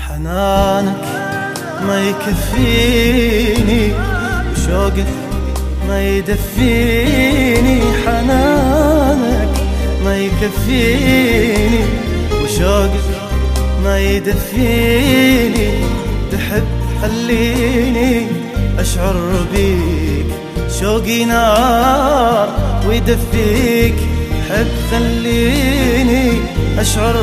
حنانك ما يكفيني، شوقك ما يدفيني. حنانك ما يكفيني، وشوقك ما يدفيني. تحب خليني أشعر بيك، شوقي نار ويدفيك. حب خليني أشعر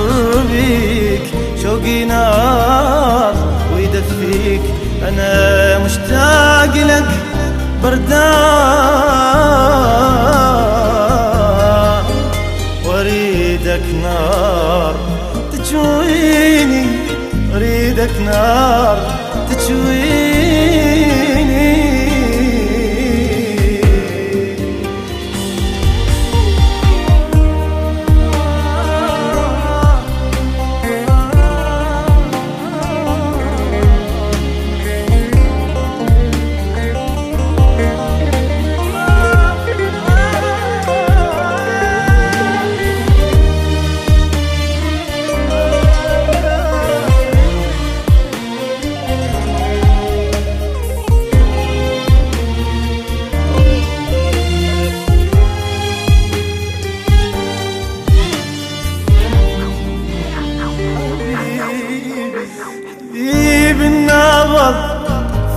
بيك، شوقي نار ويدفيك. أنا مشتاق لك بردان، وأريدك نار تجويني. أريدك نار تجويني.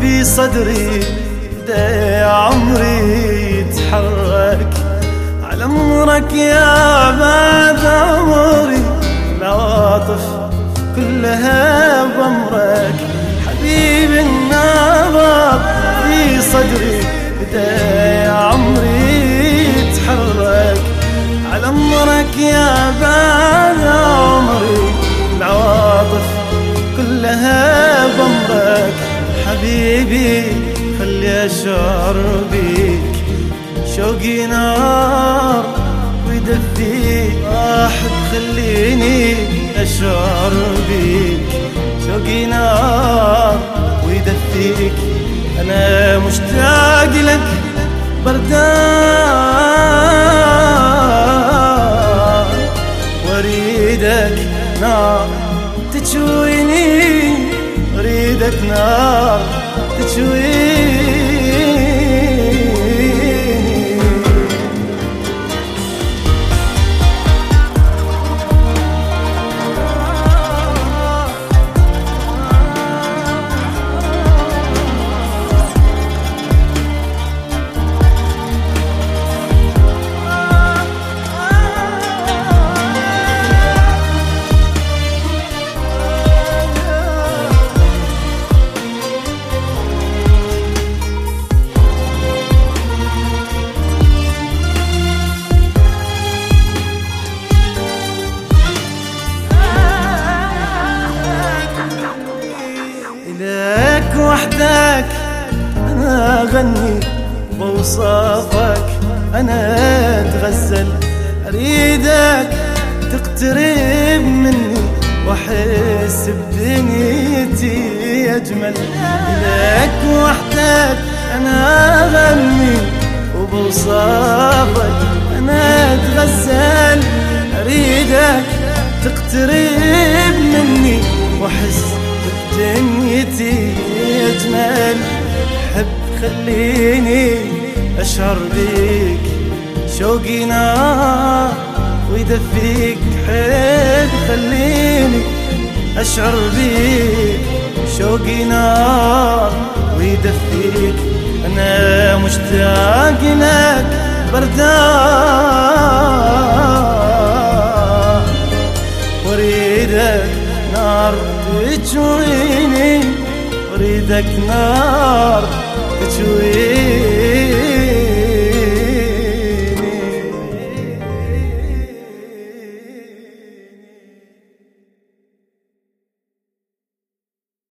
في صدري بدأ عمري يتحرك على أمرك يا بعد عمري. العواطف كلها بأمرك حبيبي، النبض في صدري بدأ عمري يتحرك على أمرك يا بعد عمري. العواطف كلها بأمرك حبيبي، خلي أشعر بيك، شوقي نار ويدفيك. أحب خليني أشعر بيك، شوقي نار ويدفيك. أنا مشتاق لك بردان، وأريدك نار تشويني. أريدك نار تشويني. لك وحدك أنا أغني، بوصافك أنا أتغزل. أريدك تقترب مني وأحس بدنيتي أجمل. لك وحدك أنا أغني، وبوصافك أنا أتغزل. أريدك تقترب مني وأحس دنيتي أجمل. حب خليني أشعر بيك، شوقي نار ويدفيك. حب خليني أشعر بيك، شوقي نار ويدفيك. أنا مشتاق لك بردان، وأريدك نار تجويني. أريدك نار